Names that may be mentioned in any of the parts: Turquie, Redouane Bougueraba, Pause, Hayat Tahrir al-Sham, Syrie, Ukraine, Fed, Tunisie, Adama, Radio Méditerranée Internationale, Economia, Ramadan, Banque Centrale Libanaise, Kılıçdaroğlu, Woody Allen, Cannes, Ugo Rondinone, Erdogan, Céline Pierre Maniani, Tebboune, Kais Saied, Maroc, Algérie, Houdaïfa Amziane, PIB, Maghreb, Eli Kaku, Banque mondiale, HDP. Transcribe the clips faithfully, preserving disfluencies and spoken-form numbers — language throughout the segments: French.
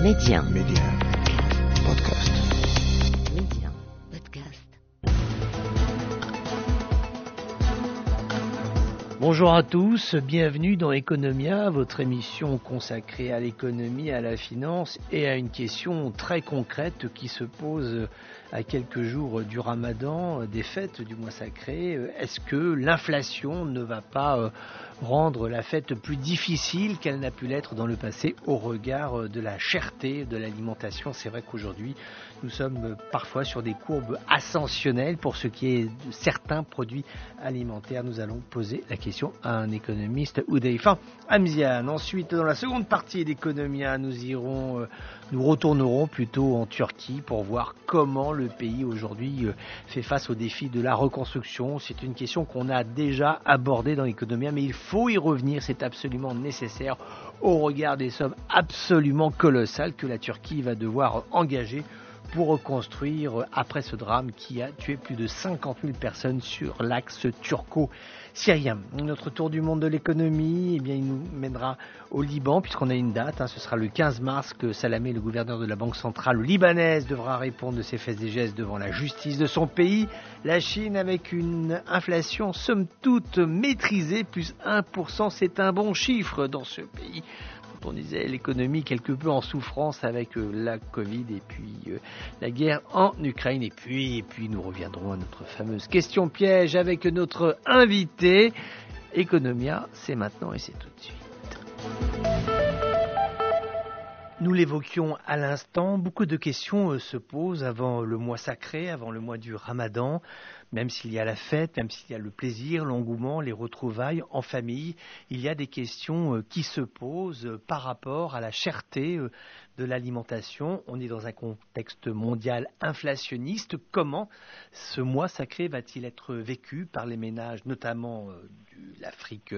Média. Média. Podcast. Média. Podcast. Bonjour à tous, bienvenue dans Economia, votre émission consacrée à l'économie, à la finance et à une question très concrète qui se pose à quelques jours du Ramadan, des fêtes du mois sacré. Est-ce que l'inflation ne va pas rendre la fête plus difficile qu'elle n'a pu l'être dans le passé au regard de la cherté de l'alimentation? C'est vrai qu'aujourd'hui, nous sommes parfois sur des courbes ascensionnelles pour ce qui est de certains produits alimentaires. Nous allons poser la question à un économiste, Houdaïfa Amziane. Ensuite, dans la seconde partie d'Economia, nous irons, nous retournerons plutôt en Turquie pour voir comment le pays aujourd'hui fait face au défi de la reconstruction. C'est une question qu'on a déjà abordée dans Economia, mais il faut Il faut y revenir, c'est absolument nécessaire au regard des sommes absolument colossales que la Turquie va devoir engager pour reconstruire après ce drame qui a tué plus de cinquante mille personnes sur l'axe turco-syrien. Notre tour du monde de l'économie, eh bien, il nous mènera au Liban puisqu'on a une date. Hein, ce sera le quinze mars que Salamé, le gouverneur de la Banque Centrale Libanaise, devra répondre de ses faits et gestes devant la justice de son pays. La Chine avec une inflation somme toute maîtrisée, plus un pour cent, c'est un bon chiffre dans ce pays. On disait l'économie quelque peu en souffrance avec la Covid et puis euh, la guerre en Ukraine. Et puis, et puis nous reviendrons à notre fameuse question piège avec notre invité. Economia, c'est maintenant et c'est tout de suite. Nous l'évoquions à l'instant, beaucoup de questions se posent avant le mois sacré, avant le mois du Ramadan, même s'il y a la fête, même s'il y a le plaisir, l'engouement, les retrouvailles en famille, il y a des questions qui se posent par rapport à la cherté de l'alimentation. On est dans un contexte mondial inflationniste. Comment ce mois sacré va-t-il être vécu par les ménages, notamment de l'Afrique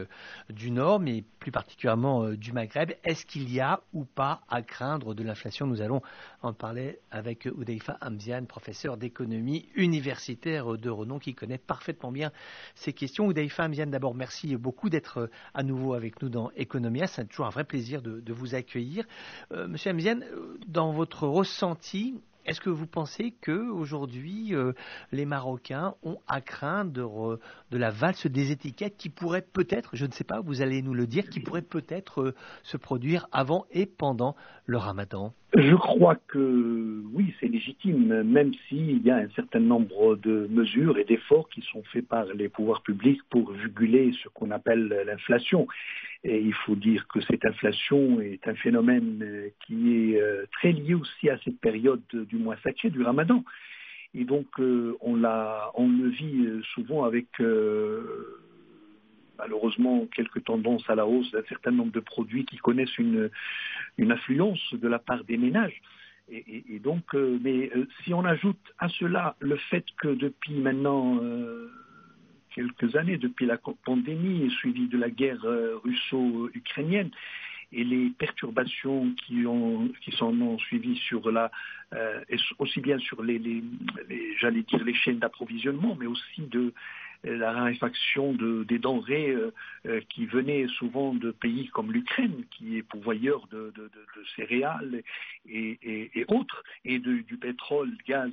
du Nord, mais plus particulièrement du Maghreb? Est-ce qu'il y a ou pas à craindre de l'inflation? Nous allons en parler avec Houdaïfa Amziane, professeur d'économie universitaire de renom qui connaît parfaitement bien ces questions. Houdaïfa Amziane, d'abord, merci beaucoup d'être à nouveau avec nous dans Economia. C'est toujours un vrai plaisir de, de vous accueillir. Euh, Monsieur Amziane, dans votre ressenti, est-ce que vous pensez qu'aujourd'hui, euh, les Marocains ont à craindre de, re, de la valse des étiquettes qui pourrait peut-être, je ne sais pas, vous allez nous le dire, qui pourrait peut-être euh, se produire avant et pendant le Ramadan? Je crois que oui, c'est légitime, même s'il y a un certain nombre de mesures et d'efforts qui sont faits par les pouvoirs publics pour juguler ce qu'on appelle l'inflation. Et il faut dire que cette inflation est un phénomène qui est très lié aussi à cette période du mois sacré, du Ramadan. Et donc, on, l'a, on le vit souvent avec, euh, malheureusement, quelques tendances à la hausse d'un certain nombre de produits qui connaissent une, une affluence de la part des ménages. Et, et, et donc, euh, mais euh, si on ajoute à cela le fait que depuis maintenant euh, quelques années, depuis la pandémie suivie de la guerre euh, russo-ukrainienne, et les perturbations qui, ont, qui s'en ont suivies sur la, euh, aussi bien sur les, les, les, j'allais dire les chaînes d'approvisionnement, mais aussi de la raréfaction de, des denrées euh, euh, qui venaient souvent de pays comme l'Ukraine, qui est pourvoyeur de, de, de, de céréales et, et, et autres, et de, du pétrole, gaz,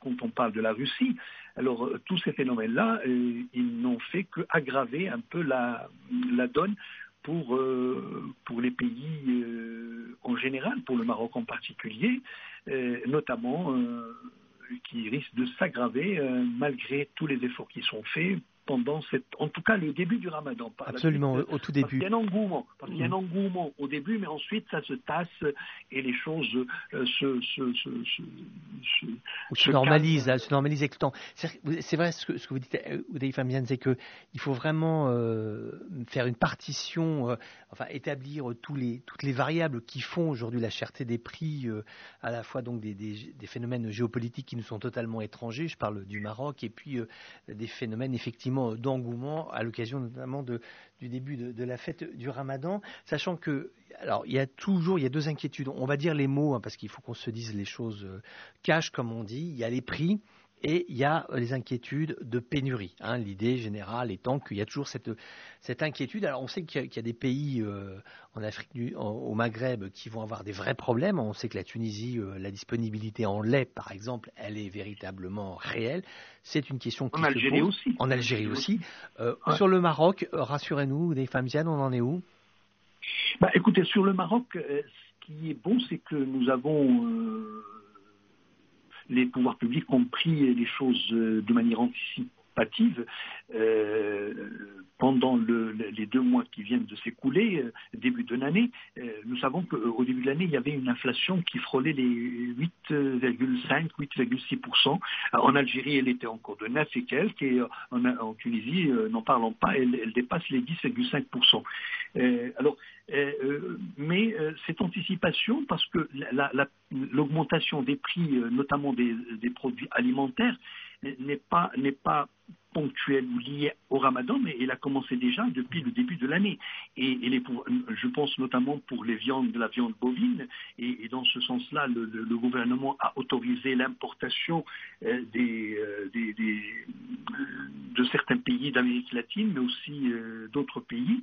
quand on parle de la Russie. Alors, tous ces phénomènes-là, euh, ils n'ont fait qu'aggraver un peu la, la donne pour, euh, pour les pays euh, en général, pour le Maroc en particulier, euh, notamment... Euh, qui risque de s'aggraver euh, malgré tous les efforts qui sont faits pendant cette, en tout cas le début du Ramadan. Absolument, suite, au tout début. Il y a un engouement, parce qu'il y a un engouement au début, mais ensuite ça se tasse et les choses euh, se, se, se, se, se, se normalisent, se normalisent avec le temps. C'est, c'est vrai ce que, ce que vous dites, Houdaïfa Amziane, c'est que il faut vraiment euh, faire une partition, euh, enfin établir tous les, toutes les variables qui font aujourd'hui la cherté des prix, euh, à la fois donc des, des, des phénomènes géopolitiques qui nous sont totalement étrangers. Je parle du Maroc et puis euh, des phénomènes effectivement d'engouement à l'occasion notamment de, du début de, de la fête du Ramadan, sachant que alors il y a toujours il y a deux inquiétudes. On va dire les mots hein, parce qu'il faut qu'on se dise les choses euh, cash comme on dit. Il y a les prix Et il y a les inquiétudes de pénurie. Hein, l'idée générale étant qu'il y a toujours cette, cette inquiétude. Alors on sait qu'il y a, qu'il y a des pays euh, en Afrique, du, en, au Maghreb, qui vont avoir des vrais problèmes. On sait que la Tunisie, euh, la disponibilité en lait, par exemple, elle est véritablement réelle. C'est une question qui se pose. En Algérie aussi. En Algérie aussi. Euh, ouais. Sur le Maroc, rassurez-nous, Houdaïfa Amziane, on en est où ? Bah, écoutez, sur le Maroc, euh, ce qui est bon, c'est que nous avons... Euh... les pouvoirs publics ont pris les choses de manière anticipative. Euh, pendant le, les deux mois qui viennent de s'écouler, euh, début de l'année, euh, nous savons qu'au début de l'année, il y avait une inflation qui frôlait les huit virgule cinq, huit virgule six pour cent. En Algérie, elle était encore de neuf et quelques, et en, en Tunisie, euh, n'en parlons pas, elle, elle dépasse les dix virgule cinq pour cent. Euh, alors, Euh, mais euh, cette anticipation, parce que la, la, l'augmentation des prix, euh, notamment des, des produits alimentaires, n'est pas, n'est pas ponctuelle ou liée au Ramadan, mais elle a commencé déjà depuis le début de l'année. Et, et les, je pense notamment pour les viandes, de la viande bovine, et, et dans ce sens-là, le, le, le gouvernement a autorisé l'importation euh, des, euh, des, des, de certains pays d'Amérique latine, mais aussi euh, d'autres pays,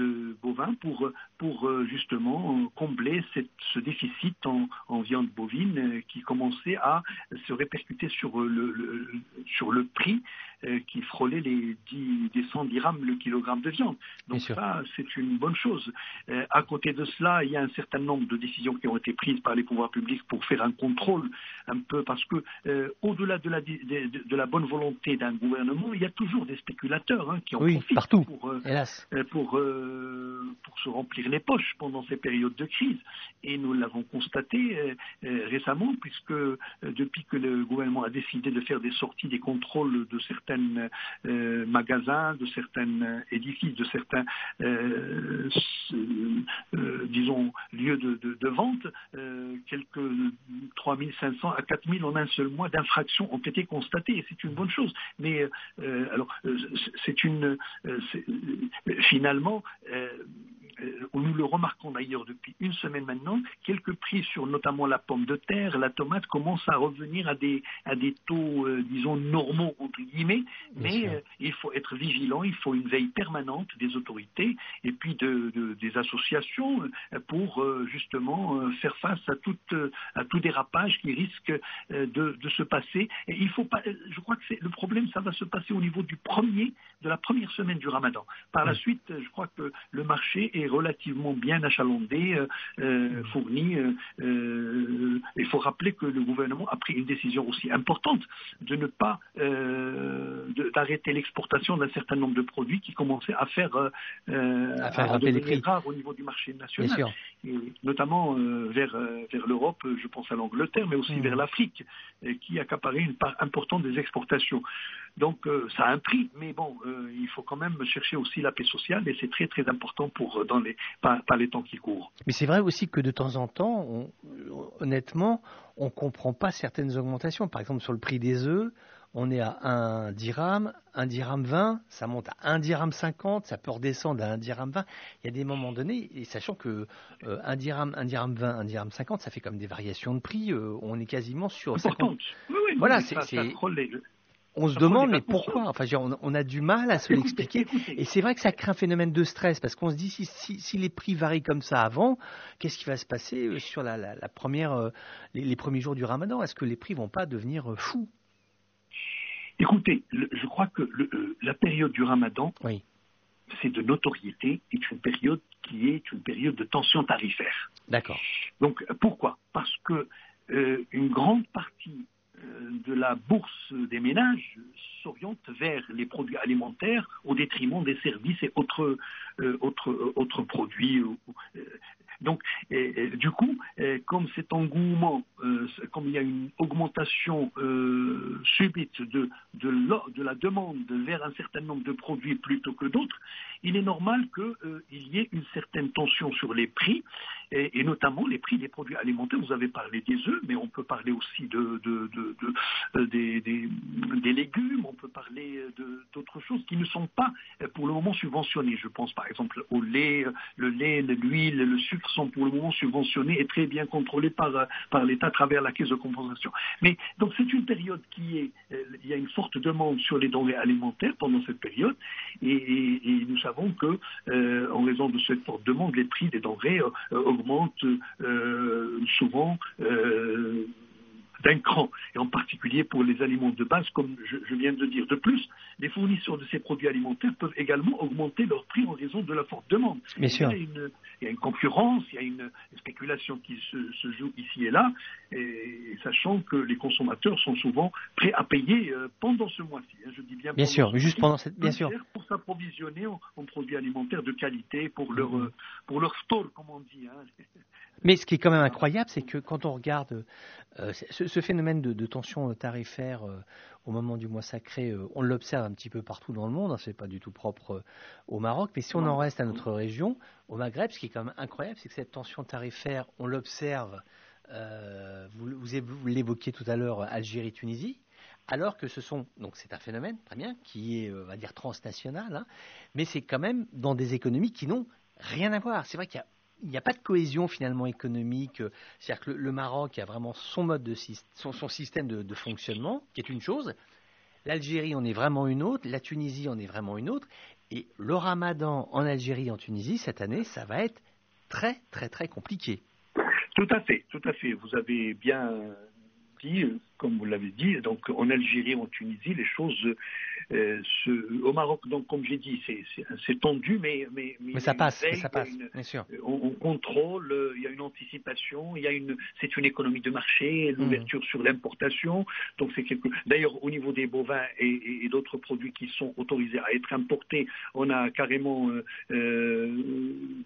de bovins pour, pour justement combler cette, ce déficit en, en viande bovine qui commençait à se répercuter sur le, le, sur le prix qui frôlait les dix, des cent dirhams le kilogramme de viande. Donc ça, c'est une bonne chose. À côté de cela, il y a un certain nombre de décisions qui ont été prises par les pouvoirs publics pour faire un contrôle un peu, parce que euh, au-delà de la, de, de la bonne volonté d'un gouvernement, il y a toujours des spéculateurs hein, qui en oui, profitent partout, pour, euh, hélas. pour euh, pour se remplir les poches pendant ces périodes de crise. Et nous l'avons constaté récemment, puisque depuis que le gouvernement a décidé de faire des sorties, des contrôles de certains magasins, de certains édifices, de certains, euh, euh, disons, lieux de, de, de vente, euh, quelques trois mille cinq cents à quatre mille en un seul mois d'infractions ont été constatées. Et c'est une bonne chose. Mais, euh, alors, c'est une... C'est, finalement, Euh, euh, nous le remarquons d'ailleurs depuis une semaine maintenant, quelques prix sur notamment la pomme de terre, la tomate commencent à revenir à des, à des taux, euh, disons, normaux, entre guillemets, mais euh, il faut être vigilant, il faut une veille permanente des autorités et puis de, de, des associations pour euh, justement euh, faire face à tout, euh, à tout dérapage qui risque euh, de, de se passer. Et il faut pas, je crois que c'est, le problème, ça va se passer au niveau du premier, de la première semaine du Ramadan. Par oui. la suite, je crois que le marché est relativement bien achalandé, euh, fourni. Euh, il faut rappeler que le gouvernement a pris une décision aussi importante de ne pas euh, de, d'arrêter l'exportation d'un certain nombre de produits qui commençaient à faire, euh, à faire à devenir les prix rares au niveau du marché national, et notamment euh, vers, vers l'Europe, je pense à l'Angleterre, mais aussi mmh. vers l'Afrique, qui accaparait une part importante des exportations. Donc euh, ça a un prix, mais bon, euh, il faut quand même chercher aussi la paix sociale, et c'est très très important pour dans les par, par les temps qui courent. Mais c'est vrai aussi que de temps en temps, on, honnêtement, on ne comprend pas certaines augmentations. Par exemple, sur le prix des œufs, on est à un dirham, un dirham vingt, ça monte à un dirham cinquante, ça peut redescendre à un dirham vingt. Il y a des moments donnés, et sachant que euh, un dirham, un dirham vingt, un dirham cinquante, ça fait comme des variations de prix. Euh, on est quasiment sur cinquante. Oui, oui, voilà, c'est, ça, c'est... Ça On se demande, mais pourquoi ? Enfin, on a du mal à se l'expliquer. Et c'est vrai que ça crée un phénomène de stress, parce qu'on se dit, si, si, si les prix varient comme ça avant, qu'est-ce qui va se passer sur la, la, la première, les, les premiers jours du Ramadan ? Est-ce que les prix ne vont pas devenir fous ? Écoutez, le, je crois que le, la période du Ramadan, oui. c'est de notoriété, est une période qui est une période de tension tarifaire. D'accord. Donc, pourquoi ? Parce que euh, une grande partie de la bourse des ménages s'oriente vers les produits alimentaires au détriment des services et autres, euh, autres, autres produits. Donc, et, et, du coup, et, comme cet engouement, euh, comme il y a une augmentation euh, subite de, de, de la demande vers un certain nombre de produits plutôt que d'autres, il est normal qu'il euh, y ait une certaine tension sur les prix, et, et notamment les prix des produits alimentaires. Vous avez parlé des œufs, mais on peut parler aussi de, de, de, de, de, des, des, des légumes, on peut parler de, d'autres choses qui ne sont pas pour le moment subventionnées. Je pense par exemple au lait, le lait, l'huile, le sucre sont pour le moment subventionnés et très bien contrôlés par, par l'État à travers la caisse de compensation. Mais donc c'est une période qui est, il y a une forte demande sur les denrées alimentaires pendant cette période et, et, et nous savons que euh, en raison de cette forte demande, les prix des denrées euh, augmentent euh, souvent euh, d'un cran, et en particulier pour les aliments de base, comme je, je viens de dire. De plus, les fournisseurs de ces produits alimentaires peuvent également augmenter leurs prix en raison de la forte demande. Il y, a une, il y a une concurrence, il y a une spéculation qui se, se joue ici et là, et, sachant que les consommateurs sont souvent prêts à payer pendant ce mois-ci. Hein, je dis bien, bien sûr, juste pendant cette, bien sûr, pour s'approvisionner en, en produits alimentaires de qualité pour leur mmh. pour leur store, comme on dit. Hein. Mais ce qui est quand même incroyable, c'est que quand on regarde euh, ce, ce phénomène de, de tension tarifaire euh, au moment du mois sacré, euh, on l'observe un petit peu partout dans le monde, hein, ce n'est pas du tout propre euh, au Maroc, mais si on en reste à notre région, au Maghreb, ce qui est quand même incroyable, c'est que cette tension tarifaire, on l'observe, euh, vous, vous l'évoquiez tout à l'heure, Algérie-Tunisie, alors que ce sont, donc c'est un phénomène, très bien, qui est, on va dire, transnational, hein, mais c'est quand même dans des économies qui n'ont rien à voir. C'est vrai qu'il y a Il n'y a pas de cohésion finalement économique, c'est-à-dire que le, le Maroc a vraiment son mode de son, son système de, de fonctionnement, qui est une chose, l'Algérie en est vraiment une autre, la Tunisie en est vraiment une autre, et le Ramadan en Algérie et en Tunisie, cette année, ça va être très très très compliqué. Tout à fait, tout à fait, vous avez bien dit, comme vous l'avez dit, donc en Algérie, en Tunisie, les choses euh, se, au Maroc, donc comme j'ai dit, c'est, c'est, c'est tendu, mais mais mais, mais ça passe, mais ça passe, une, bien sûr. On, on contrôle, il y a une anticipation, il y a une, c'est une économie de marché, l'ouverture mmh. sur l'importation, donc c'est quelque. D'ailleurs, au niveau des bovins et, et, et d'autres produits qui sont autorisés à être importés, on a carrément euh, euh,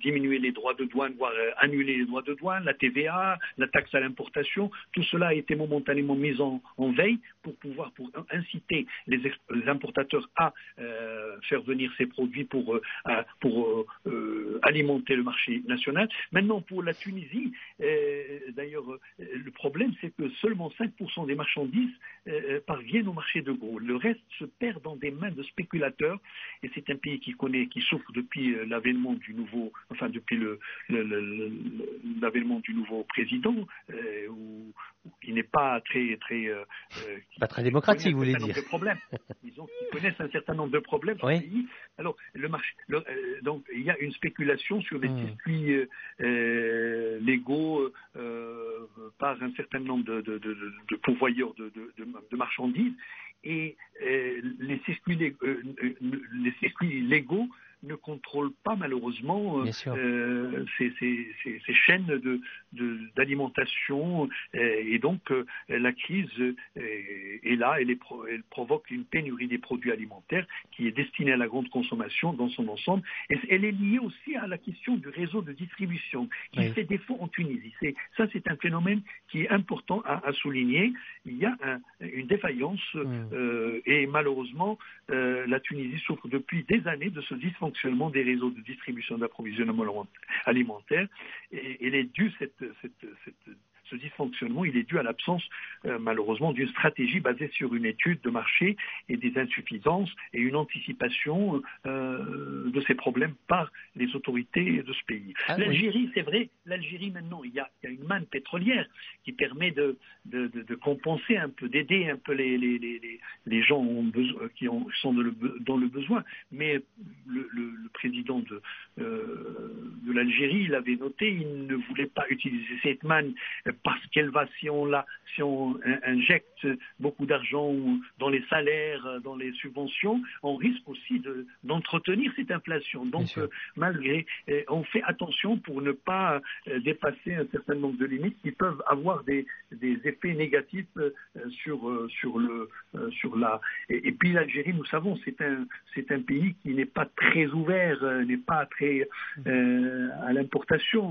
diminué les droits de douane, voire euh, annulé les droits de douane, la T V A, la taxe à l'importation, tout cela a été momentanément mis en En, en veille pour pouvoir pour inciter les, les importateurs à euh, faire venir ces produits pour, euh, à, pour euh, alimenter le marché national. Maintenant, pour la Tunisie, euh, d'ailleurs, euh, le problème, c'est que seulement cinq pour cent des marchandises euh, parviennent au marché de gros. Le reste se perd dans des mains de spéculateurs. Et c'est un pays qui connaît, qui souffre depuis l'avènement du nouveau, enfin depuis le, le, le, le, l'avènement du nouveau président, euh, où, où il n'est pas très très Euh, euh, pas très démocratique, vous voulez dire. Ils, ont, ils connaissent un certain nombre de problèmes. Oui. Alors, le marché, le, euh, donc, il y a une spéculation sur les mmh. circuits euh, euh, légaux euh, par un certain nombre de, de, de, de pourvoyeurs de, de, de, de marchandises et euh, les, circuits, euh, les circuits légaux ne contrôle pas malheureusement euh, ces, ces, ces, ces chaînes de, de, d'alimentation euh, et donc euh, la crise euh, est là, elle, est pro, elle provoque une pénurie des produits alimentaires qui est destinée à la grande consommation dans son ensemble. Et elle est liée aussi à la question du réseau de distribution qui oui. fait défaut en Tunisie. C'est, ça c'est un phénomène qui est important à, à souligner. Il y a un, une défaillance oui. euh, et malheureusement euh, la Tunisie souffre depuis des années de ce dysfonctionnement fonctionnement des réseaux de distribution d'approvisionnement alimentaire. Et elle est due, cette, cette, cette, ce dysfonctionnement, il est dû à l'absence, euh, malheureusement, d'une stratégie basée sur une étude de marché et des insuffisances et une anticipation euh, de ces problèmes par les autorités de ce pays. Ah, L'Algérie, oui. c'est vrai, l'Algérie maintenant, il y a, il y a une manne pétrolière qui permet de, de, de, de compenser un peu, d'aider un peu les, les, les, les gens ont besoin, qui ont, sont de le, dans le besoin. Mais le, le, le président de, euh, de l'Algérie, il avait noté, il ne voulait pas utiliser cette manne parce qu'elle va, si on, la, si on injecte beaucoup d'argent dans les salaires, dans les subventions, on risque aussi de, d'entretenir cette inflation. Donc, euh, malgré, euh, on fait attention pour ne pas euh, dépasser un certain nombre de limites qui peuvent avoir des, des effets négatifs euh, sur, euh, sur, le, euh, sur la... Et, et puis l'Algérie, nous savons, c'est un, c'est un pays qui n'est pas très ouvert, euh, n'est pas très euh, à l'importation,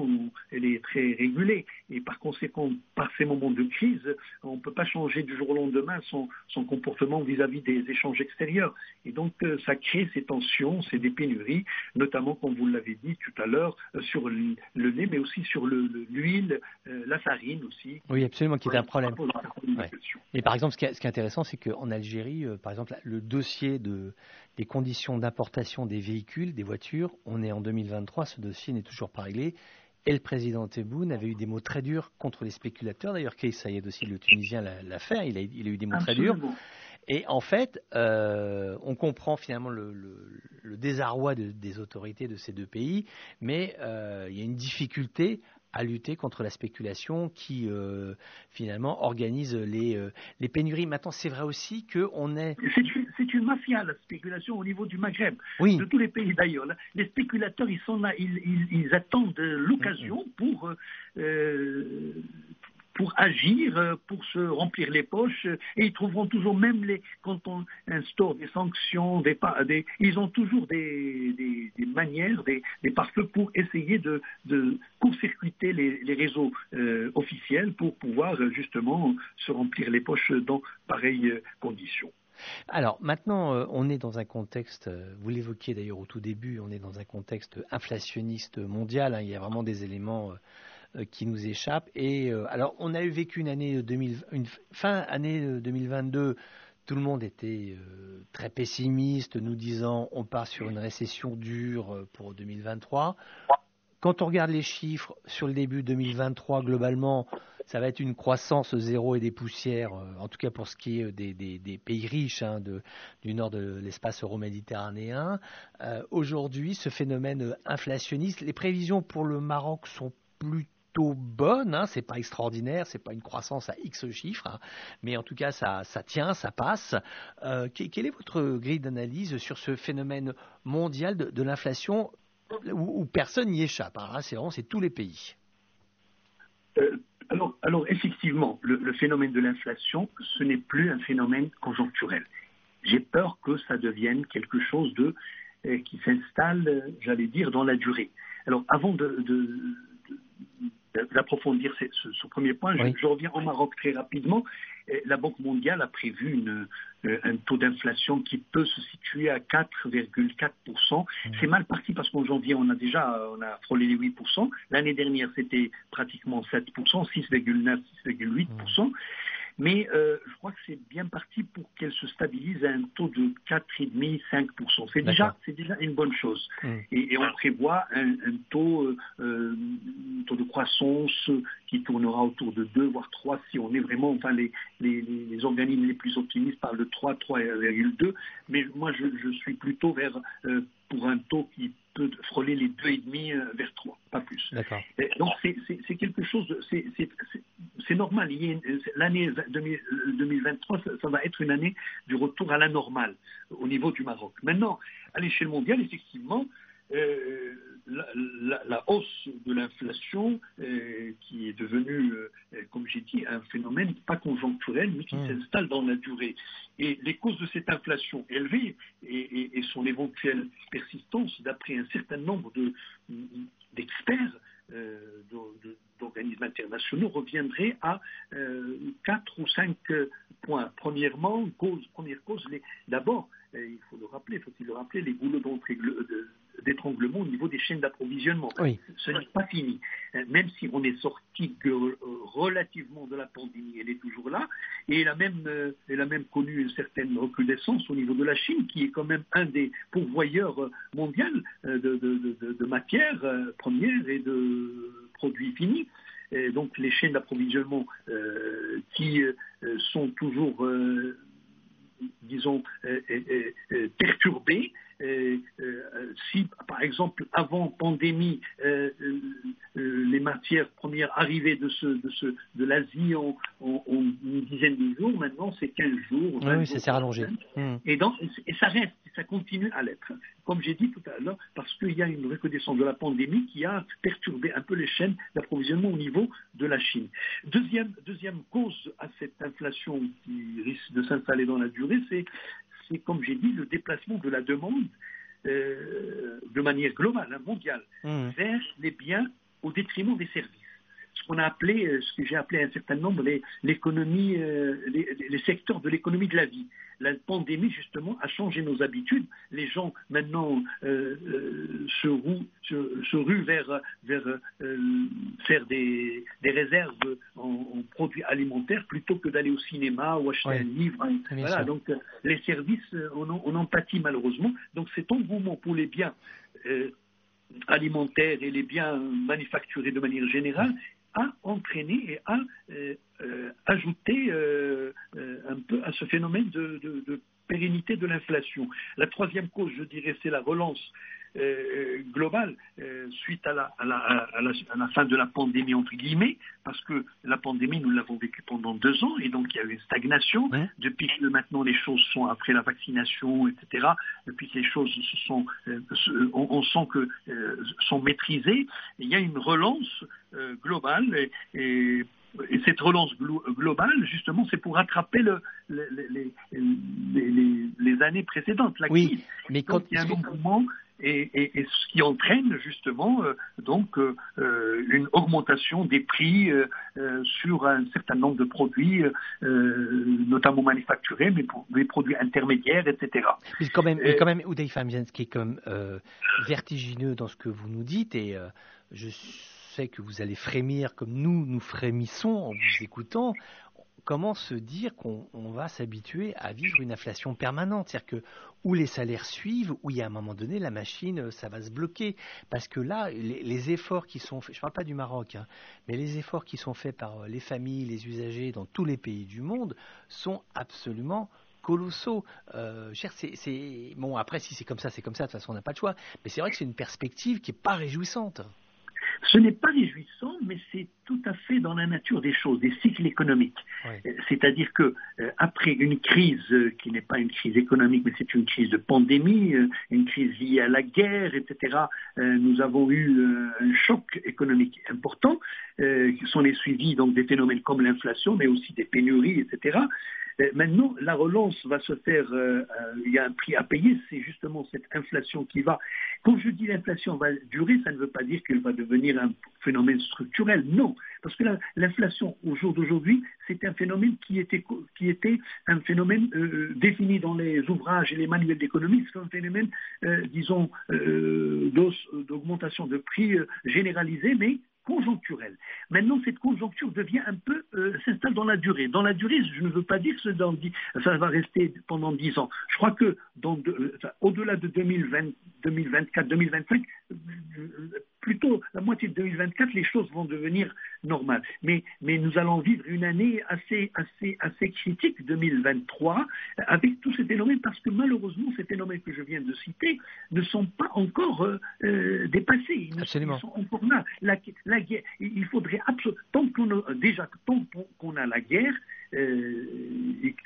elle est très réguler. Et par conséquent, par ces moments de crise, on ne peut pas changer du jour au lendemain son, son comportement vis-à-vis des échanges extérieurs. Et donc, euh, ça crée ces tensions, ces pénuries, notamment, comme vous l'avez dit tout à l'heure, euh, sur le, le lait, mais aussi sur le, le, l'huile, euh, la farine aussi. Oui, absolument, qui est un problème. Ouais. Et par exemple, ce qui est, ce qui est intéressant, c'est qu'en Algérie, euh, par exemple, le dossier de, des conditions d'importation des véhicules, des voitures, on est en deux mille vingt-trois, ce dossier n'est toujours pas réglé. Et le président Tebboune avait eu des mots très durs contre les spéculateurs. D'ailleurs, Kais Saied aussi, le Tunisien, l'a, l'a fait. Il a, il a eu des mots Absolument. très durs. Et en fait, euh, on comprend finalement le, le, le désarroi de, des autorités de ces deux pays, mais euh, il y a une difficulté à lutter contre la spéculation qui, euh, finalement, organise les, euh, les pénuries. Maintenant, c'est vrai aussi qu'on est... C'est, c'est une mafia, la spéculation, au niveau du Maghreb, oui. de tous les pays d'ailleurs. Les spéculateurs, ils sont là, ils, ils, ils attendent l'occasion mm-hmm. pour... Euh, pour agir, pour se remplir les poches, et ils trouveront toujours, même les, quand on instaure des sanctions, des, des, ils ont toujours des, des, des manières, des, des pare-feux pour essayer de, de court-circuiter les, les réseaux euh, officiels pour pouvoir justement se remplir les poches dans pareilles conditions. Alors maintenant, on est dans un contexte, vous l'évoquiez d'ailleurs au tout début, on est dans un contexte inflationniste mondial, hein, il y a vraiment des éléments... qui nous échappe. Et euh, alors, on a eu vécu une année deux mille, une fin année deux mille vingt-deux. Tout le monde était euh, très pessimiste, nous disant on part sur une récession dure pour deux mille vingt-trois. Quand on regarde les chiffres sur le début deux mille vingt-trois, globalement, ça va être une croissance zéro et des poussières, euh, en tout cas pour ce qui est des, des, des pays riches hein, de, du nord de l'espace euro-méditerranéen. Euh, aujourd'hui, ce phénomène inflationniste, les prévisions pour le Maroc sont plutôt bonne, hein, c'est pas extraordinaire, c'est pas une croissance à X chiffres, hein, mais en tout cas ça, ça tient, ça passe. Euh, quelle est votre grille d'analyse sur ce phénomène mondial de, de l'inflation où, où personne n'y échappe, hein, c'est vraiment c'est tous les pays. Euh, alors, alors effectivement, le, le phénomène de l'inflation, ce n'est plus un phénomène conjoncturel. J'ai peur que ça devienne quelque chose de euh, qui s'installe, j'allais dire, dans la durée. Alors avant de, de d'approfondir ce, ce, ce premier point. Oui. Je, je reviens au Maroc très rapidement. La Banque mondiale a prévu une, euh, un taux d'inflation qui peut se situer à quatre virgule quatre pour cent. Mmh. C'est mal parti parce qu'en janvier, on a déjà on a frôlé les huit pour cent. L'année dernière, c'était pratiquement sept pour cent, six virgule neuf, six virgule huit pour cent. Mmh. Mais euh, je crois que c'est bien parti pour qu'elle se stabilise à un taux de quatre virgule cinq pour cent, cinq pour cent. C'est déjà, c'est déjà une bonne chose. Mmh. Et, et on prévoit un, un taux, euh, un taux de croissance qui tournera autour de deux, voire trois, si on est vraiment, enfin les, les, les organismes les plus optimistes parlent de trois, trois virgule deux. Mais moi, je, je suis plutôt vers euh, pour un taux qui peut frôler les deux virgule cinq vers trois, pas plus. D'accord. Donc c'est, c'est, c'est quelque chose, de, c'est, c'est, c'est, c'est normal. Il y a une, l'année deux mille vingt-trois, ça, ça va être une année du retour à la normale au niveau du Maroc. Maintenant, à l'échelle mondiale, effectivement, euh, la, la, la hausse de l'inflation euh, qui est devenue, euh, comme j'ai dit, un phénomène pas conjoncturel, mais qui mmh. s'installe dans la durée. Et les causes de cette inflation élevée et, et, et son éventuelle persistance, d'après un certain nombre de, d'experts, euh, de, de, d'organismes internationaux, reviendraient à euh, quatre ou cinq points. Premièrement, cause, première cause, les, d'abord, euh, il faut le rappeler, faut-il le rappeler, les goulots d'entrée de, d'étranglement au niveau des chaînes d'approvisionnement. Oui. Ce n'est pas fini. Même si on est sorti relativement de la pandémie, elle est toujours là, et elle a même, elle a même connu une certaine recrudescence au niveau de la Chine, qui est quand même un des pourvoyeurs mondiaux de, de, de, de matières premières et de produits finis. Et donc les chaînes d'approvisionnement euh, qui euh, sont toujours, euh, disons, euh, euh, euh, perturbées. Euh, euh, si, par exemple, avant pandémie, euh, euh, euh, les matières premières arrivaient de, ce, de, ce, de l'Asie en, en, en une dizaine de jours, maintenant c'est quinze jours. Oui, oui, ça s'est rallongé. Et, donc, et ça reste, ça continue à l'être. Comme j'ai dit tout à l'heure, parce qu'il y a une recrudescence de la pandémie qui a perturbé un peu les chaînes d'approvisionnement au niveau de la Chine. Deuxième, deuxième cause à cette inflation qui risque de s'installer dans la durée, c'est C'est, comme j'ai dit, le déplacement de la demande euh, de manière globale, mondiale, mmh. vers les biens au détriment des services. ce qu'on a appelé, ce que j'ai appelé un certain nombre, les, l'économie, euh, les, les secteurs de l'économie de la vie. La pandémie, justement, a changé nos habitudes. Les gens, maintenant, euh, euh, se ruent, se, se ruent vers, vers euh, faire des, des réserves en, en produits alimentaires plutôt que d'aller au cinéma ou acheter ouais. un livre. Hein. Voilà, donc, euh, les services, on, on en pâtit malheureusement. Donc, cet engouement pour les biens euh, alimentaires et les biens manufacturés de manière générale a entraîné et a euh, euh, ajouté euh, euh, un peu à ce phénomène de, de, de pérennité de l'inflation. La troisième cause, je dirais, c'est la relance euh, globale euh, suite à la, à, la, à, la, à la fin de la pandémie, entre guillemets, parce que la pandémie, nous l'avons vécue pendant deux ans, et donc il y a eu une stagnation. Ouais. Depuis que maintenant les choses sont, après la vaccination, et cetera, depuis que les choses se sont, euh, se, on, on sent que euh, sont maîtrisées, il y a une relance euh, globale, et, et Et cette relance glo- globale, justement, c'est pour rattraper le, le, le, les, les, les années précédentes, la crise. Oui, mais quand donc, il y a un engouement et, et, et ce qui entraîne justement euh, donc euh, une augmentation des prix euh, euh, sur un certain nombre de produits, euh, notamment manufacturés, mais pour des produits intermédiaires, et cetera. Mais quand même, mais quand même, Houdaïfa Amziane, ce qui est comme euh, vertigineux dans ce que vous nous dites, et euh, je fait que vous allez frémir comme nous, nous frémissons en vous écoutant, comment se dire qu'on on va s'habituer à vivre une inflation permanente? C'est-à-dire que où les salaires suivent, où il y a un moment donné, la machine, ça va se bloquer. Parce que là, les, les efforts qui sont faits, je ne parle pas du Maroc, hein, mais les efforts qui sont faits par les familles, les usagers dans tous les pays du monde sont absolument colossaux. Euh, cher, c'est, c'est... Bon, après, si c'est comme ça, c'est comme ça, de toute façon, on n'a pas le choix. Mais c'est vrai que c'est une perspective qui n'est pas réjouissante. Ce n'est pas réjouissant, mais c'est tout à fait dans la nature des choses, des cycles économiques. Oui. C'est-à-dire que euh, après une crise euh, qui n'est pas une crise économique, mais c'est une crise de pandémie, euh, une crise liée à la guerre, et cetera, euh, nous avons eu euh, un choc économique important, euh, qui sont les suivis donc des phénomènes comme l'inflation, mais aussi des pénuries, et cetera. Euh, maintenant, la relance va se faire. Euh, euh, il y a un prix à payer, c'est justement cette inflation qui va. Quand je dis l'inflation va durer, ça ne veut pas dire qu'elle va devenir un phénomène structurel. Non, parce que la, l'inflation au jour d'aujourd'hui, c'est un phénomène qui était, qui était un phénomène euh, défini dans les ouvrages et les manuels d'économie. C'est un phénomène, euh, disons, euh, d'augmentation de prix euh, généralisée, mais conjoncturelle. Maintenant, cette conjoncture devient un peu, euh, s'installe dans la durée. Dans la durée, je ne veux pas dire que ça va rester pendant dix ans. Je crois que dans de, enfin, au-delà de deux mille vingt, deux mille vingt-quatre, deux mille vingt-cinq, plutôt la moitié de deux mille vingt-quatre, les choses vont devenir normales. Mais, mais nous allons vivre une année assez, assez, assez critique, deux mille vingt-trois, avec tous ces phénomènes, parce que malheureusement, ces phénomènes que je viens de citer ne sont pas encore euh, dépassés. Ils Absolument. sont encore là. La, la guerre, il faudrait absolument, tant qu'on a, déjà, tant qu'on a la guerre, euh,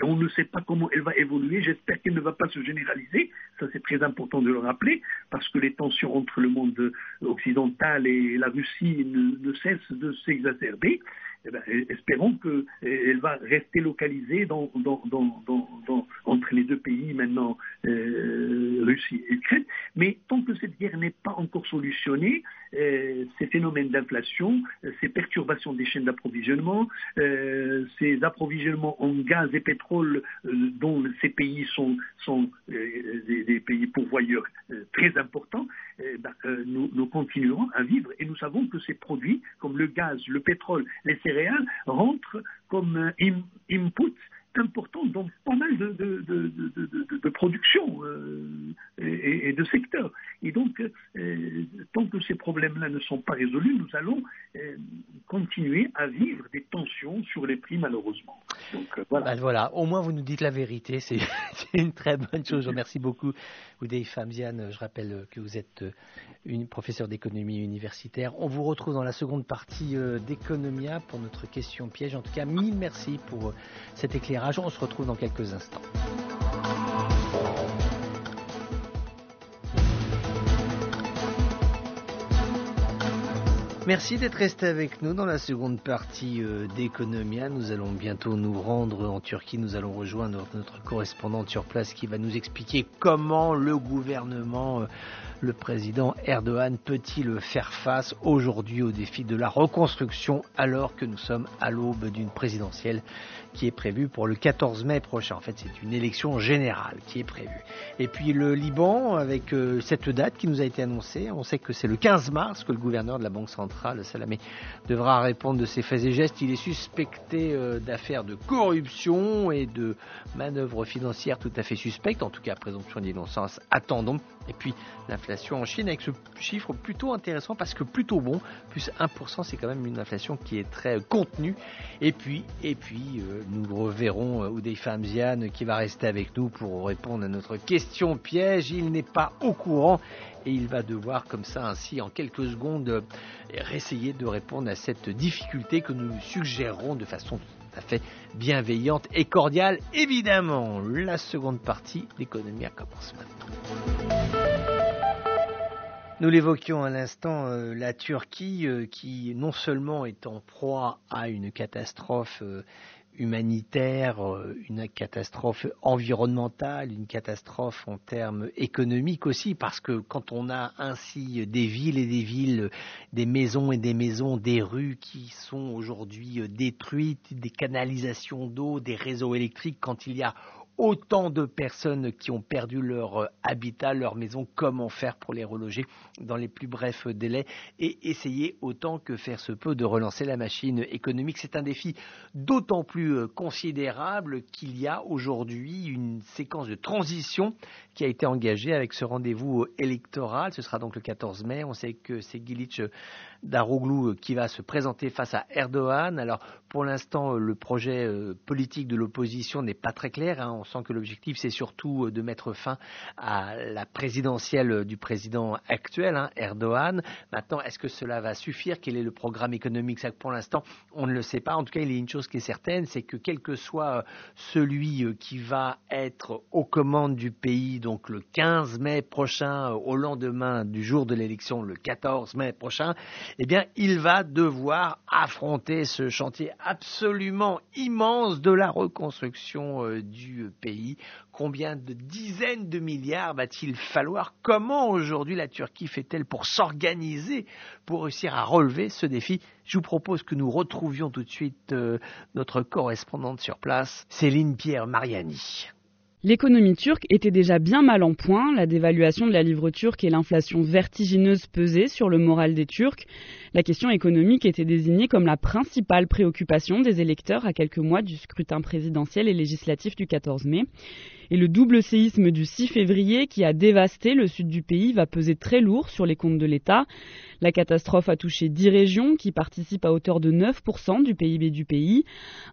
on ne sait pas comment elle va évoluer, j'espère qu'elle ne va pas se généraliser, ça c'est très important de le rappeler, parce que les tensions entre le monde occidental et la Russie ne, ne cessent de s'exacerber. Eh bien, espérons qu'elle va rester localisée dans, dans, dans, dans, dans, entre les deux pays maintenant, euh, Russie et Ukraine. Mais tant que cette guerre n'est pas encore solutionnée, euh, ces phénomènes d'inflation, euh, ces perturbations des chaînes d'approvisionnement, euh, ces approvisionnements en gaz et pétrole euh, dont ces pays sont, sont euh, des, des pays pourvoyeurs euh, très importants, eh bien, euh, nous, nous continuerons à vivre. Et nous savons que ces produits, comme le gaz, le pétrole, les céréales rentrent comme input important dans pas mal de, de, de, de, de, de production euh, et, et de secteurs. Et donc, euh, tant que ces problèmes-là ne sont pas résolus, nous allons euh, continuer à vivre des tensions sur les prix, malheureusement. Donc, euh, voilà. Ben voilà. Au moins, vous nous dites la vérité. C'est, c'est une très bonne chose. Je vous remercie beaucoup, Houdaïfa Amziane. Je rappelle que vous êtes une professeure d'économie universitaire. On vous retrouve dans la seconde partie d'Economia pour notre question piège. En tout cas, mille merci pour cet éclairage. On se retrouve dans quelques instants. Merci d'être resté avec nous dans la seconde partie d'Economia. Nous allons bientôt nous rendre en Turquie. Nous allons rejoindre notre correspondante sur place qui va nous expliquer comment le gouvernement Le président Erdogan peut-il le faire face aujourd'hui au défi de la reconstruction alors que nous sommes à l'aube d'une présidentielle qui est prévue pour le quatorze mai prochain? En fait, c'est une élection générale qui est prévue. Et puis le Liban, avec cette date qui nous a été annoncée, on sait que c'est le quinze mars que le gouverneur de la Banque Centrale, Salamé, devra répondre de ses faits et gestes. Il est suspecté d'affaires de corruption et de manœuvres financières tout à fait suspectes, en tout cas présomption d'innocence, attendons. Et puis l'inflation en Chine avec ce chiffre plutôt intéressant parce que plutôt bon, plus un pour cent, c'est quand même une inflation qui est très contenue. Et puis, et puis euh, nous reverrons Houdaïfa Amziane qui va rester avec nous pour répondre à notre question piège. Il n'est pas au courant et il va devoir comme ça ainsi en quelques secondes essayer de répondre à cette difficulté que nous suggérerons de façon tout à fait bienveillante et cordiale. Évidemment, la seconde partie d'Economia commence maintenant. Nous l'évoquions à l'instant, euh, la Turquie euh, qui non seulement est en proie à une catastrophe euh, humanitaire, euh, une catastrophe environnementale, une catastrophe en termes économiques aussi, parce que quand on a ainsi des villes et des villes, des maisons et des maisons, des rues qui sont aujourd'hui détruites, des canalisations d'eau, des réseaux électriques, quand il y a autant de personnes qui ont perdu leur habitat, leur maison, comment faire pour les reloger dans les plus brefs délais et essayer autant que faire se peut de relancer la machine économique. C'est un défi d'autant plus considérable qu'il y a aujourd'hui une séquence de transition qui a été engagée avec ce rendez-vous électoral. Ce sera donc le quatorze mai. On sait que c'est Kılıçdaroğlu qui va se présenter face à Erdogan. Alors, pour l'instant, le projet politique de l'opposition n'est pas très clair. On sent que l'objectif, c'est surtout de mettre fin à la présidentielle du président actuel, Erdogan. Maintenant, est-ce que cela va suffire? Quel est le programme économique? Ça, pour l'instant, on ne le sait pas. En tout cas, il y a une chose qui est certaine, c'est que quel que soit celui qui va être aux commandes du pays, donc le quinze mai prochain, au lendemain du jour de l'élection, le quatorze mai prochain, eh bien, il va devoir affronter ce chantier absolument immense de la reconstruction euh, du pays. Combien de dizaines de milliards va-t-il falloir? Comment aujourd'hui la Turquie fait-elle pour s'organiser, pour réussir à relever ce défi? Je vous propose que nous retrouvions tout de suite euh, notre correspondante sur place, Céline Pierre Mariani. L'économie turque était déjà bien mal en point. La dévaluation de la livre turque et l'inflation vertigineuse pesaient sur le moral des Turcs. La question économique était désignée comme la principale préoccupation des électeurs à quelques mois du scrutin présidentiel et législatif du quatorze mai. Et le double séisme du six février qui a dévasté le sud du pays va peser très lourd sur les comptes de l'État. La catastrophe a touché dix régions qui participent à hauteur de neuf pour cent du P I B du pays.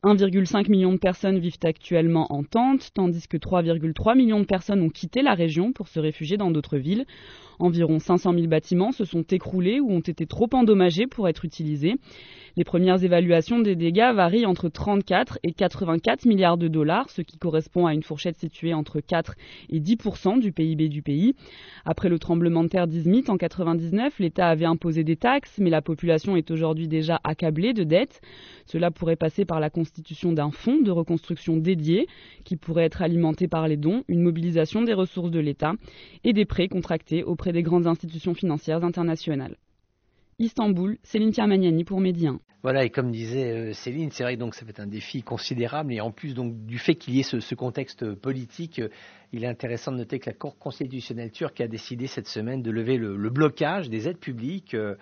un virgule cinq million de personnes vivent actuellement en tente, tandis que trois virgule trois millions de personnes ont quitté la région pour se réfugier dans d'autres villes. Environ cinq cent mille bâtiments se sont écroulés ou ont été trop endommagés pour être utilisés. Les premières évaluations des dégâts varient entre trente-quatre et quatre-vingt-quatre milliards de dollars, ce qui correspond à une fourchette située entre quatre et dix pour cent du P I B du pays. Après le tremblement de terre d'Izmit en quatre-vingt-dix-neuf, l'État avait imposé des taxes, mais la population est aujourd'hui déjà accablée de dettes. Cela pourrait passer par la constitution d'un fonds de reconstruction dédié, qui pourrait être alimenté par les dons, une mobilisation des ressources de l'État et des prêts contractés auprès des grandes institutions financières internationales. Istanbul, Céline Pierre Maniani pour Médien. Voilà, et comme disait Céline, c'est vrai que ça fait un défi considérable. Et en plus donc, du fait qu'il y ait ce, ce contexte politique, il est intéressant de noter que la Cour constitutionnelle turque a décidé cette semaine de lever le, le blocage des aides publiques euh,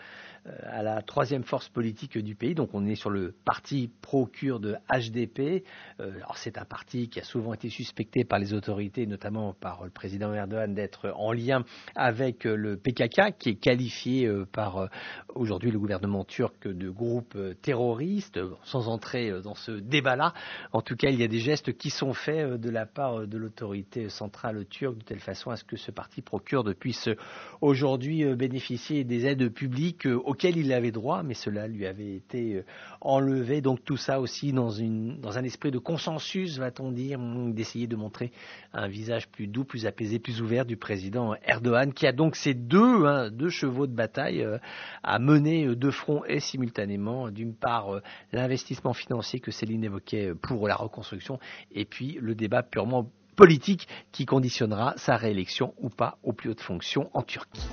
à la troisième force politique du pays. Donc on est sur le parti pro-kurde H D P. Euh, alors c'est un parti qui a souvent été suspecté par les autorités, notamment par le président Erdogan, d'être en lien avec le P K K, qui est qualifié euh, par euh, aujourd'hui le gouvernement turc de groupe euh, terroristes, sans entrer dans ce débat-là. En tout cas, il y a des gestes qui sont faits de la part de l'autorité centrale turque de telle façon à ce que ce parti pro-kurde puisse aujourd'hui bénéficier des aides publiques auxquelles il avait droit, mais cela lui avait été enlevé. Donc tout ça aussi dans, une, dans un esprit de consensus, va-t-on dire, d'essayer de montrer un visage plus doux, plus apaisé, plus ouvert du président Erdogan, qui a donc ces deux, hein, deux chevaux de bataille à mener de front et simultanément du D'une part, l'investissement financier que Céline évoquait pour la reconstruction et puis le débat purement politique qui conditionnera sa réélection ou pas aux plus hautes fonctions en Turquie.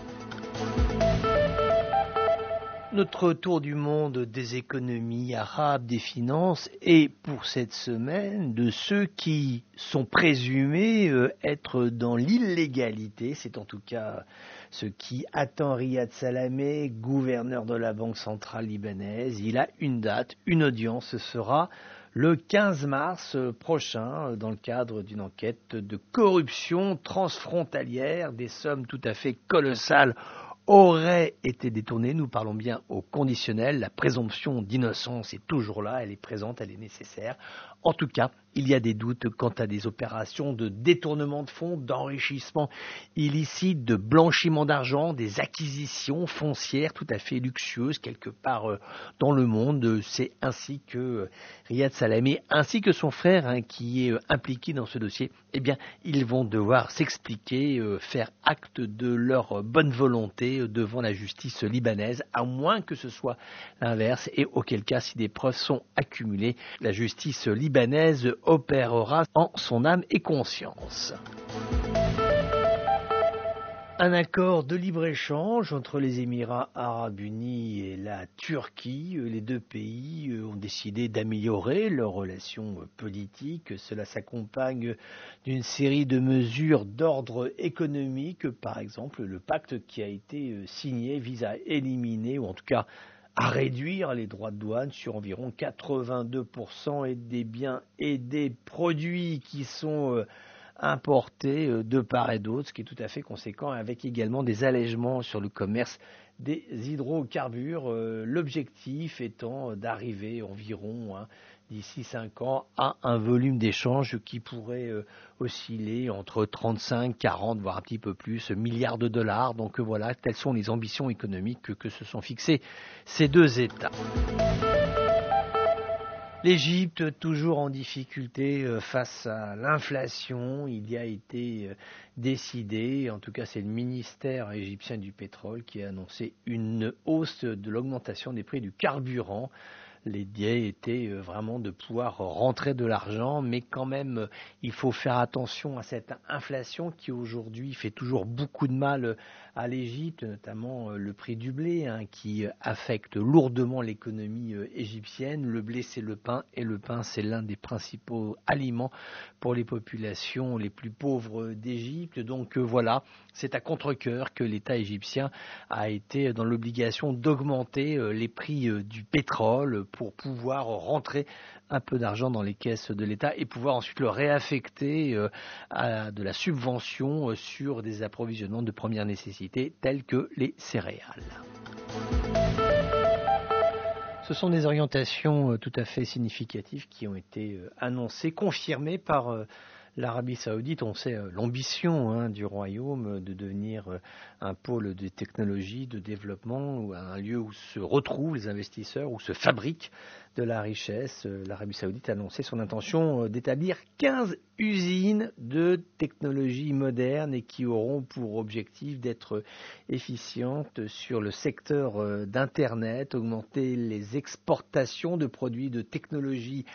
Notre tour du monde des économies arabes, des finances, et pour cette semaine, de ceux qui sont présumés être dans l'illégalité. C'est en tout cas ce qui attend Riyad Salamé, gouverneur de la Banque Centrale Libanaise. Il a une date, une audience, ce sera le quinze mars prochain, dans le cadre d'une enquête de corruption transfrontalière. Des sommes tout à fait colossales aurait été détournée. Nous parlons bien au conditionnel. La présomption d'innocence est toujours là, elle est présente, elle est nécessaire. En tout cas, il y a des doutes quant à des opérations de détournement de fonds, d'enrichissement illicite, de blanchiment d'argent, des acquisitions foncières tout à fait luxueuses quelque part dans le monde. C'est ainsi que Riyad Salamé, ainsi que son frère hein, qui est impliqué dans ce dossier, eh bien, ils vont devoir s'expliquer, euh, faire acte de leur bonne volonté devant la justice libanaise, à moins que ce soit l'inverse, et auquel cas, si des preuves sont accumulées, la justice libanaise opérera en son âme et conscience. Un accord de libre-échange entre les Émirats arabes unis et la Turquie. Les deux pays ont décidé d'améliorer leurs relations politiques. Cela s'accompagne d'une série de mesures d'ordre économique. Par exemple, le pacte qui a été signé vise à éliminer, ou en tout cas à réduire les droits de douane sur environ quatre-vingt-deux pour cent des biens et des produits qui sont importés de part et d'autre, ce qui est tout à fait conséquent, avec également des allègements sur le commerce des hydrocarbures. L'objectif étant d'arriver environ hein, d'ici cinq ans à un volume d'échange qui pourrait osciller entre trente-cinq, quarante, voire un petit peu plus, milliards de dollars. Donc voilà, telles sont les ambitions économiques que, que se sont fixées ces deux États. L'Égypte, toujours en difficulté face à l'inflation, il y a été décidé, en tout cas c'est le ministère égyptien du pétrole qui a annoncé une hausse de l'augmentation des prix du carburant. L'idée était vraiment de pouvoir rentrer de l'argent, mais quand même, il faut faire attention à cette inflation qui aujourd'hui fait toujours beaucoup de mal à l'Égypte, notamment le prix du blé hein, qui affecte lourdement l'économie égyptienne. Le blé, c'est le pain, et le pain, c'est l'un des principaux aliments pour les populations les plus pauvres d'Égypte. Donc voilà, c'est à contre-cœur que l'État égyptien a été dans l'obligation d'augmenter les prix du pétrole pour pouvoir rentrer un peu d'argent dans les caisses de l'État et pouvoir ensuite le réaffecter à de la subvention sur des approvisionnements de première nécessité tels que les céréales. Ce sont des orientations tout à fait significatives qui ont été annoncées, confirmées par l'Arabie Saoudite. On sait l'ambition hein, du royaume de devenir un pôle de technologie, de développement, un lieu où se retrouvent les investisseurs, où se fabrique de la richesse. L'Arabie Saoudite a annoncé son intention d'établir quinze usines de technologie moderne et qui auront pour objectif d'être efficientes sur le secteur d'Internet, augmenter les exportations de produits de technologie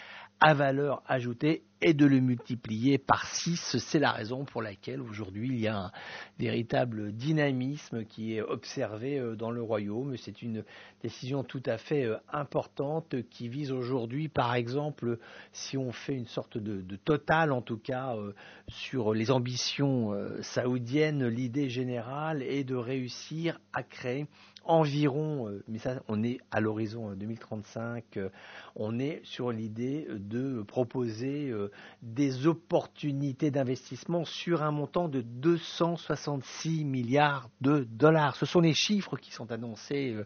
à valeur ajoutée et de le multiplier par six. C'est la raison pour laquelle aujourd'hui il y a un véritable dynamisme qui est observé dans le royaume. C'est une décision tout à fait importante qui vise aujourd'hui, par exemple, si on fait une sorte de, de total en tout cas euh, sur les ambitions euh, saoudiennes, l'idée générale est de réussir à créer environ, euh, mais ça on est à l'horizon deux mille trente-cinq, euh, on est sur l'idée de proposer euh, des opportunités d'investissement sur un montant de deux cent soixante-six milliards de dollars. Ce sont les chiffres qui sont annoncés euh,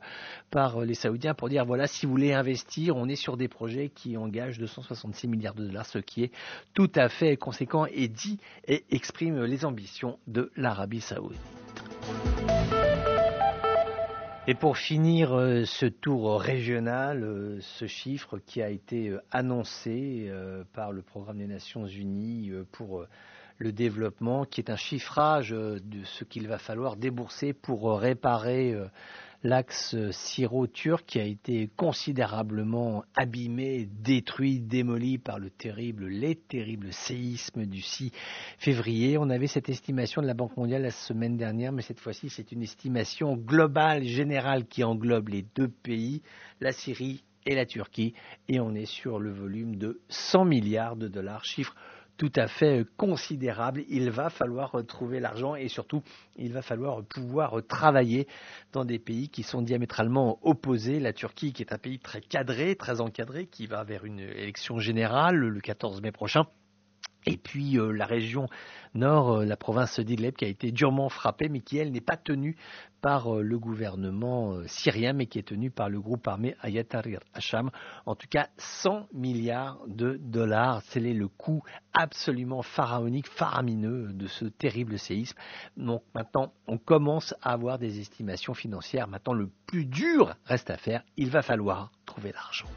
par les Saoudiens pour dire voilà, si vous voulez investir, on est sur des projets qui engagent deux cent soixante-six milliards de dollars, ce qui est tout à fait conséquent et dit et exprime les ambitions de l'Arabie Saoudite. Et pour finir ce tour régional, ce chiffre qui a été annoncé par le Programme des Nations Unies pour le développement, qui est un chiffrage de ce qu'il va falloir débourser pour réparer l'axe syro-turc qui a été considérablement abîmé, détruit, démoli par le terrible, les terribles séismes du six février. On avait cette estimation de la Banque mondiale la semaine dernière, mais cette fois-ci, c'est une estimation globale, générale, qui englobe les deux pays, la Syrie et la Turquie. Et on est sur le volume de cent milliards de dollars, chiffre tout à fait considérable. Il va falloir trouver l'argent et surtout, il va falloir pouvoir travailler dans des pays qui sont diamétralement opposés. La Turquie, qui est un pays très cadré, très encadré, qui va vers une élection générale le quatorze mai prochain. Et puis euh, la région nord, euh, la province d'Idlib, qui a été durement frappée, mais qui, elle, n'est pas tenue par euh, le gouvernement euh, syrien, mais qui est tenue par le groupe armé Hayat Tahrir al-Sham. En tout cas, cent milliards de dollars, c'est le coût absolument pharaonique, faramineux de ce terrible séisme. Donc maintenant, on commence à avoir des estimations financières. Maintenant, le plus dur reste à faire. Il va falloir trouver l'argent.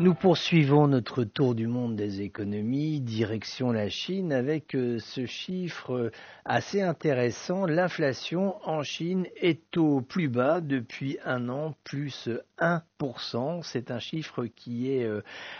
Nous poursuivons notre tour du monde des économies, direction la Chine, avec ce chiffre assez intéressant. L'inflation en Chine est au plus bas depuis un an, plus un pour cent. C'est un chiffre qui est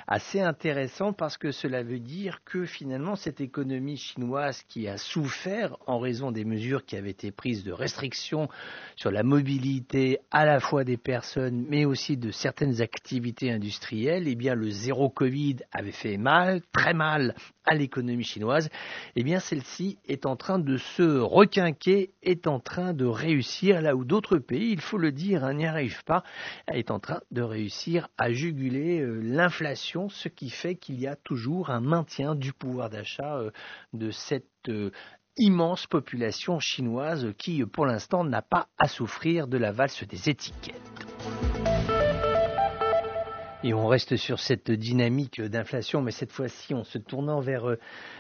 assez intéressant parce que cela veut dire que finalement cette économie chinoise qui a souffert en raison des mesures qui avaient été prises de restrictions sur la mobilité à la fois des personnes mais aussi de certaines activités industrielles, eh bien, le zéro Covid avait fait mal, très mal à l'économie chinoise, eh bien, celle-ci est en train de se requinquer, est en train de réussir là où d'autres pays, il faut le dire, n'y arrivent pas, est en train de réussir à juguler l'inflation, ce qui fait qu'il y a toujours un maintien du pouvoir d'achat de cette immense population chinoise qui, pour l'instant, n'a pas à souffrir de la valse des étiquettes. Et on reste sur cette dynamique d'inflation, mais cette fois-ci en se tournant vers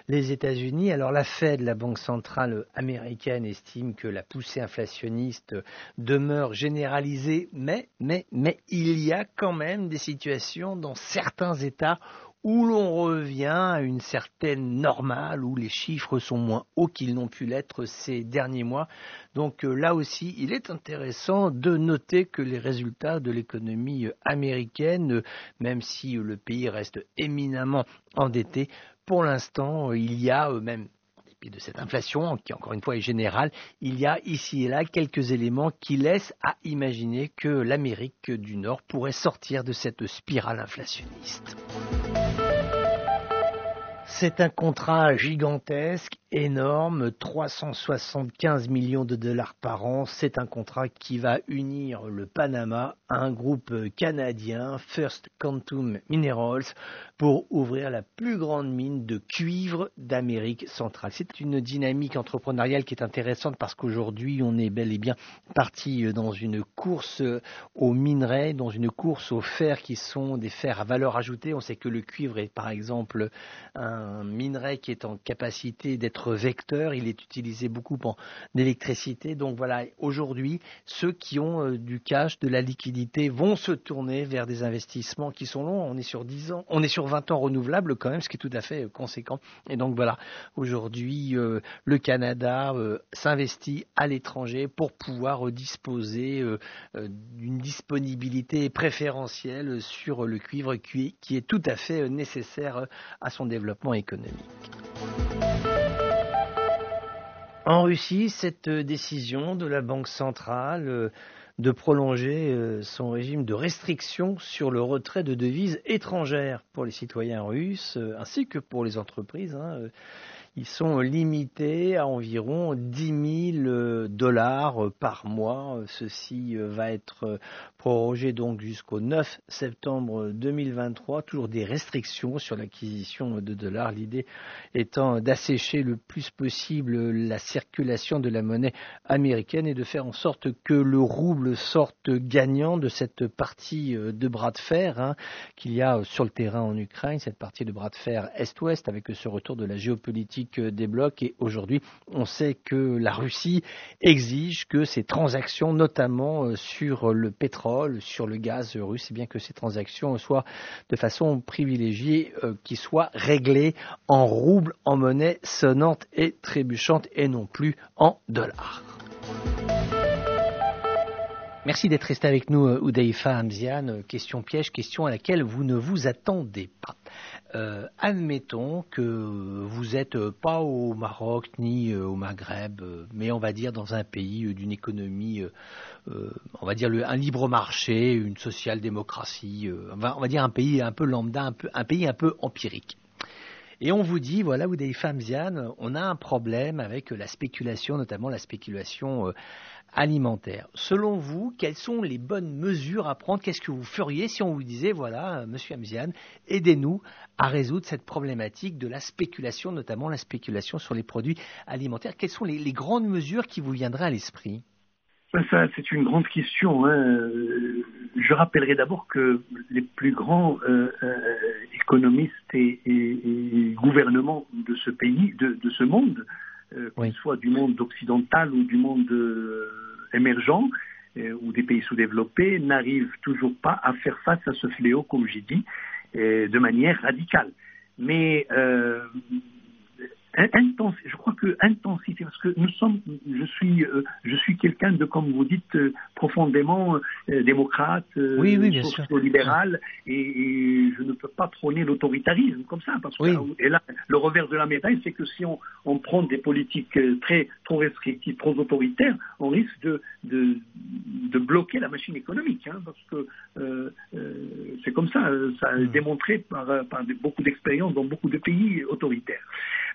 les États-Unis. Alors la Fed, la Banque centrale américaine, estime que la poussée inflationniste demeure généralisée, mais, mais, mais il y a quand même des situations dans certains États où l'on revient à une certaine normale, où les chiffres sont moins hauts qu'ils n'ont pu l'être ces derniers mois. Donc là aussi, il est intéressant de noter que les résultats de l'économie américaine, même si le pays reste éminemment endetté, pour l'instant, il y a même... Puis de cette inflation, qui encore une fois est générale, il y a ici et là quelques éléments qui laissent à imaginer que l'Amérique du Nord pourrait sortir de cette spirale inflationniste. C'est un contrat gigantesque, énorme, trois cent soixante-quinze millions de dollars par an. C'est un contrat qui va unir le Panama à un groupe canadien, First Quantum Minerals, pour ouvrir la plus grande mine de cuivre d'Amérique centrale. C'est une dynamique entrepreneuriale qui est intéressante parce qu'aujourd'hui, on est bel et bien parti dans une course aux minerais, dans une course aux fers qui sont des fers à valeur ajoutée. On sait que le cuivre est par exemple un Un minerai qui est en capacité d'être vecteur, il est utilisé beaucoup en électricité. Donc voilà, aujourd'hui, ceux qui ont du cash, de la liquidité, vont se tourner vers des investissements qui sont longs. On est sur dix ans, on est sur vingt ans renouvelables quand même, ce qui est tout à fait conséquent. Et donc voilà, aujourd'hui, euh, le Canada euh, s'investit à l'étranger pour pouvoir disposer euh, d'une disponibilité préférentielle sur le cuivre qui, qui est tout à fait nécessaire à son développement économique. En Russie, cette décision de la Banque centrale de prolonger son régime de restriction sur le retrait de devises étrangères pour les citoyens russes ainsi que pour les entreprises, hein, ils sont limités à environ dix mille dollars par mois. Ceci va être prorogé donc jusqu'au neuf septembre deux mille vingt-trois. Toujours des restrictions sur l'acquisition de dollars. L'idée étant d'assécher le plus possible la circulation de la monnaie américaine et de faire en sorte que le rouble sorte gagnant de cette partie de bras de fer hein, qu'il y a sur le terrain en Ukraine. Cette partie de bras de fer est-ouest avec ce retour de la géopolitique politique des blocs. Et aujourd'hui, on sait que la Russie exige que ces transactions, notamment sur le pétrole, sur le gaz russe, eh bien que ces transactions soient de façon privilégiée, euh, qui soient réglées en roubles, en monnaie sonnante et trébuchante et non plus en dollars. Merci d'être resté avec nous, Houdaïfa Amziane. Question piège, question à laquelle vous ne vous attendez pas. Euh, admettons que vous n'êtes pas au Maroc ni au Maghreb, mais on va dire dans un pays d'une économie, euh, on va dire le, un libre marché, une social-démocratie, euh, on, va, on va dire un pays un peu lambda, un, peu, un pays un peu empirique. Et on vous dit, voilà, Houdaïfa Amziane, on a un problème avec la spéculation, notamment la spéculation euh, alimentaire. Selon vous, quelles sont les bonnes mesures à prendre? Qu'est-ce que vous feriez si on vous disait, voilà, Monsieur Amziane, aidez-nous à résoudre cette problématique de la spéculation, notamment la spéculation sur les produits alimentaires? Quelles sont les, les grandes mesures qui vous viendraient à l'esprit? Ça, c'est une grande question. Hein. Je rappellerai d'abord que les plus grands euh, économistes et, et, et gouvernements de ce pays, de, de ce monde, euh, oui. que ce soit du monde occidental ou du monde euh, émergent euh, ou des pays sous-développés, n'arrivent toujours pas à faire face à ce fléau, comme j'ai dit, euh, de manière radicale. Mais euh, Intense, je crois que intensité, parce que nous sommes, je suis, euh, je suis quelqu'un de, comme vous dites, euh, profondément euh, démocrate, euh, oui, oui, socio-libéral, et, et je ne peux pas prôner l'autoritarisme comme ça, parce que oui. là, et là, le revers de la médaille, c'est que si on, on prend des politiques très trop restrictives, trop autoritaires, on risque de, de, de bloquer la machine économique, hein, parce que euh, euh, c'est comme ça, ça a démontré par, par beaucoup d'expériences dans beaucoup de pays autoritaires.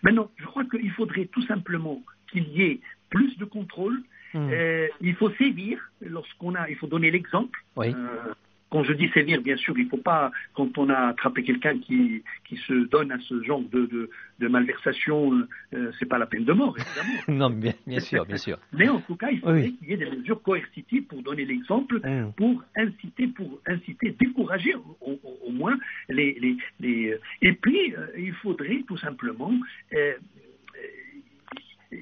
Maintenant, je crois qu'il faudrait tout simplement qu'il y ait plus de contrôle. Mmh. Euh, il faut sévir lorsqu'on a... Il faut donner l'exemple. Oui. Euh, quand je dis sévir, bien sûr, il ne faut pas... Quand on a attrapé quelqu'un qui, qui se donne à ce genre de, de, de malversation, euh, ce n'est pas la peine de mort, évidemment. Non, bien, bien sûr, bien sûr. Mais en tout cas, il faudrait oui. qu'il y ait des mesures coercitives pour donner l'exemple, mmh. pour inciter, pour inciter, décourager au, au, au moins les... les, les... Et puis, euh, il faudrait tout simplement... Euh,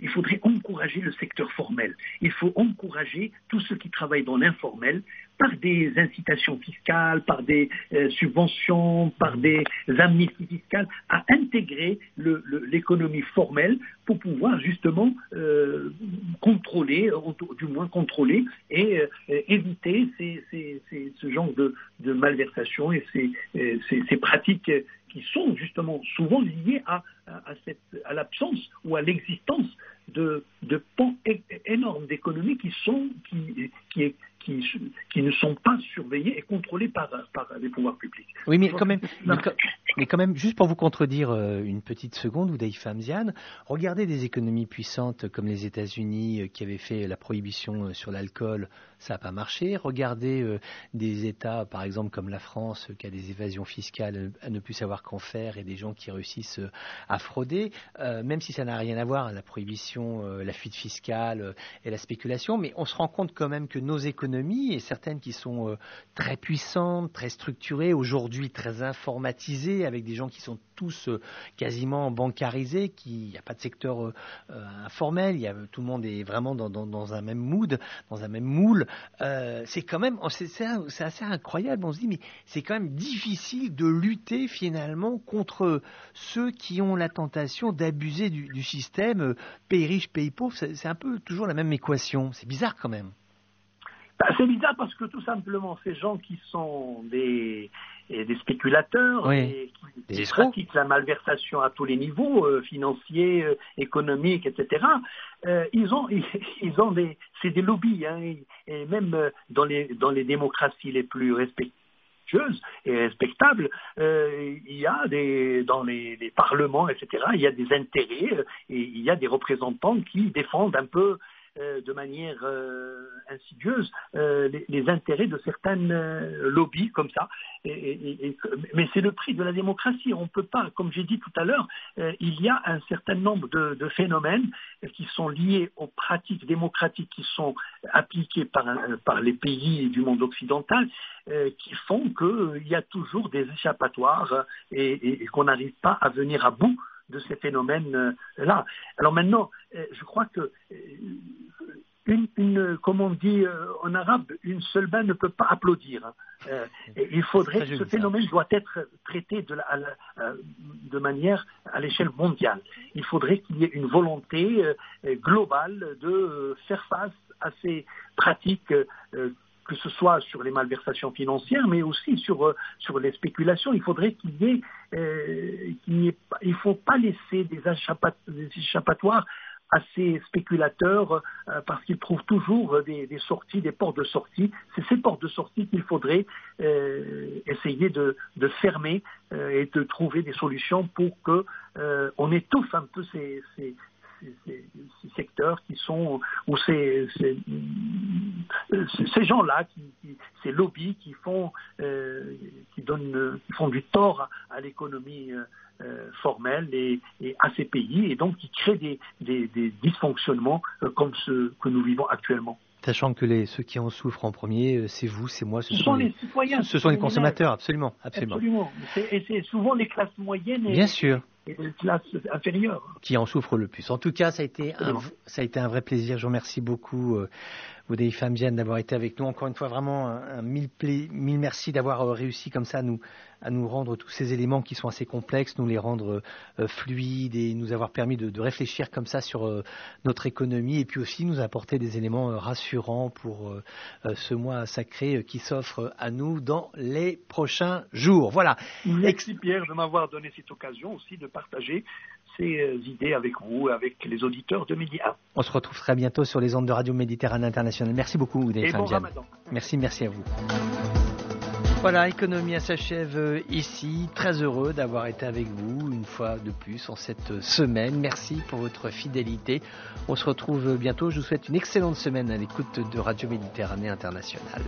Il faudrait encourager le secteur formel. Il faut encourager tous ceux qui travaillent dans l'informel par des incitations fiscales, par des euh, subventions, par des amnisties fiscales, à intégrer le, le, l'économie formelle pour pouvoir justement euh, contrôler, du moins contrôler et euh, éviter ces, ces, ces, ce genre de, de malversation et ces, ces, ces pratiques qui sont justement souvent liées à, à, à, cette, à l'absence ou à l'existence de, de pans é- énormes d'économies qui, sont, qui, qui, qui, qui ne sont pas surveillées et contrôlées par, par les pouvoirs publics. Oui, mais quand, même, mais, quand, mais quand même, juste pour vous contredire une petite seconde, Houdaïfa Amziane, regardez des économies puissantes comme les États-Unis qui avaient fait la prohibition sur l'alcool, ça n'a pas marché. Regardez des États, par exemple, comme la France, qui a des évasions fiscales à ne plus savoir qu'en faire et des gens qui réussissent à frauder, euh, même si ça n'a rien à voir, la prohibition, la fuite fiscale et la spéculation, mais on se rend compte quand même que nos économies, et certaines qui sont très puissantes, très structurées, aujourd'hui très informatisées, avec des gens qui sont tous quasiment bancarisés, qui, il n'y a pas de secteur euh, informel, il y a, tout le monde est vraiment dans, dans, dans un même mood, dans un même moule. Euh, c'est quand même, c'est, c'est, c'est assez incroyable, on se dit, mais c'est quand même difficile de lutter finalement contre ceux qui ont la tentation d'abuser du, du système pays riche, pays pauvre. C'est, c'est un peu toujours la même équation. C'est bizarre quand même. Bah, c'est bizarre parce que tout simplement, ces gens qui sont des... Et des spéculateurs oui. et qui pratiquent la malversation à tous les niveaux, euh, financiers, euh, économiques, et cetera. Euh, ils ont, ils, ils ont des, c'est des lobbies, hein, et, et même euh, dans les dans les démocraties les plus respectueuses et respectables, euh, il y a des dans les, les parlements, et cetera. Il y a des intérêts euh, et il y a des représentants qui défendent un peu. Euh, de manière euh, insidieuse euh, les, les intérêts de certains euh, lobbies comme ça. Et, et, et, mais c'est le prix de la démocratie. On ne peut pas, comme j'ai dit tout à l'heure, euh, il y a un certain nombre de, de phénomènes qui sont liés aux pratiques démocratiques qui sont appliquées par, par les pays du monde occidental euh, qui font qu'il y a toujours des échappatoires et, et, et qu'on n'arrive pas à venir à bout de ces phénomènes-là. Alors maintenant, je crois que, une, une, comme on dit en arabe, une seule main ne peut pas applaudir. Il faudrait que ce phénomène doit être traité de, la, à la, de manière à l'échelle mondiale. Il faudrait qu'il y ait une volonté globale de faire face à ces pratiques, que ce soit sur les malversations financières, mais aussi sur, sur les spéculations. Il faudrait qu'il y ait, euh, qu'il n'y ait pas, il ne faut pas laisser des, échappat, des échappatoires à ces spéculateurs euh, parce qu'ils trouvent toujours des, des sorties, des portes de sortie. C'est ces portes de sortie qu'il faudrait euh, essayer de, de fermer euh, et de trouver des solutions pour qu'on euh, étouffe un peu ces, ces Ces, ces secteurs qui sont, ou ces, ces, ces gens-là, qui, qui, ces lobbies qui font, euh, qui donnent, qui font du tort à, à l'économie euh, formelle et, et à ces pays, et donc qui créent des, des, des dysfonctionnements comme ceux que nous vivons actuellement. Sachant que les, ceux qui en souffrent en premier, c'est vous, c'est moi, ce, ce sont les, les citoyens. Ce sont les consommateurs, absolument. absolument. absolument. C'est, et c'est souvent les classes moyennes et, Bien sûr. et les classes inférieures qui en souffrent le plus. En tout cas, ça a été, un, ça a été un vrai plaisir. Je vous remercie beaucoup, euh, Houdaïfa Amziane, d'avoir été avec nous. Encore une fois, vraiment, un, un mille, pla- mille merci d'avoir euh, réussi comme ça à nous, à nous rendre tous ces éléments qui sont assez complexes, nous les rendre euh, fluides et nous avoir permis de, de réfléchir comme ça sur euh, notre économie, et puis aussi nous apporter des éléments euh, rassurants pour euh, ce mois sacré qui s'offre à nous dans les prochains jours. Voilà. Merci Pierre de m'avoir donné cette occasion aussi de partager ces idées avec vous, avec les auditeurs de Média. On se retrouve très bientôt sur les ondes de Radio Méditerranée Internationale. Merci beaucoup, Houdaïfa Amziane. Bon merci, merci à vous. Voilà, Economia s'achève ici. Très heureux d'avoir été avec vous une fois de plus en cette semaine. Merci pour votre fidélité. On se retrouve bientôt. Je vous souhaite une excellente semaine à l'écoute de Radio Méditerranée Internationale.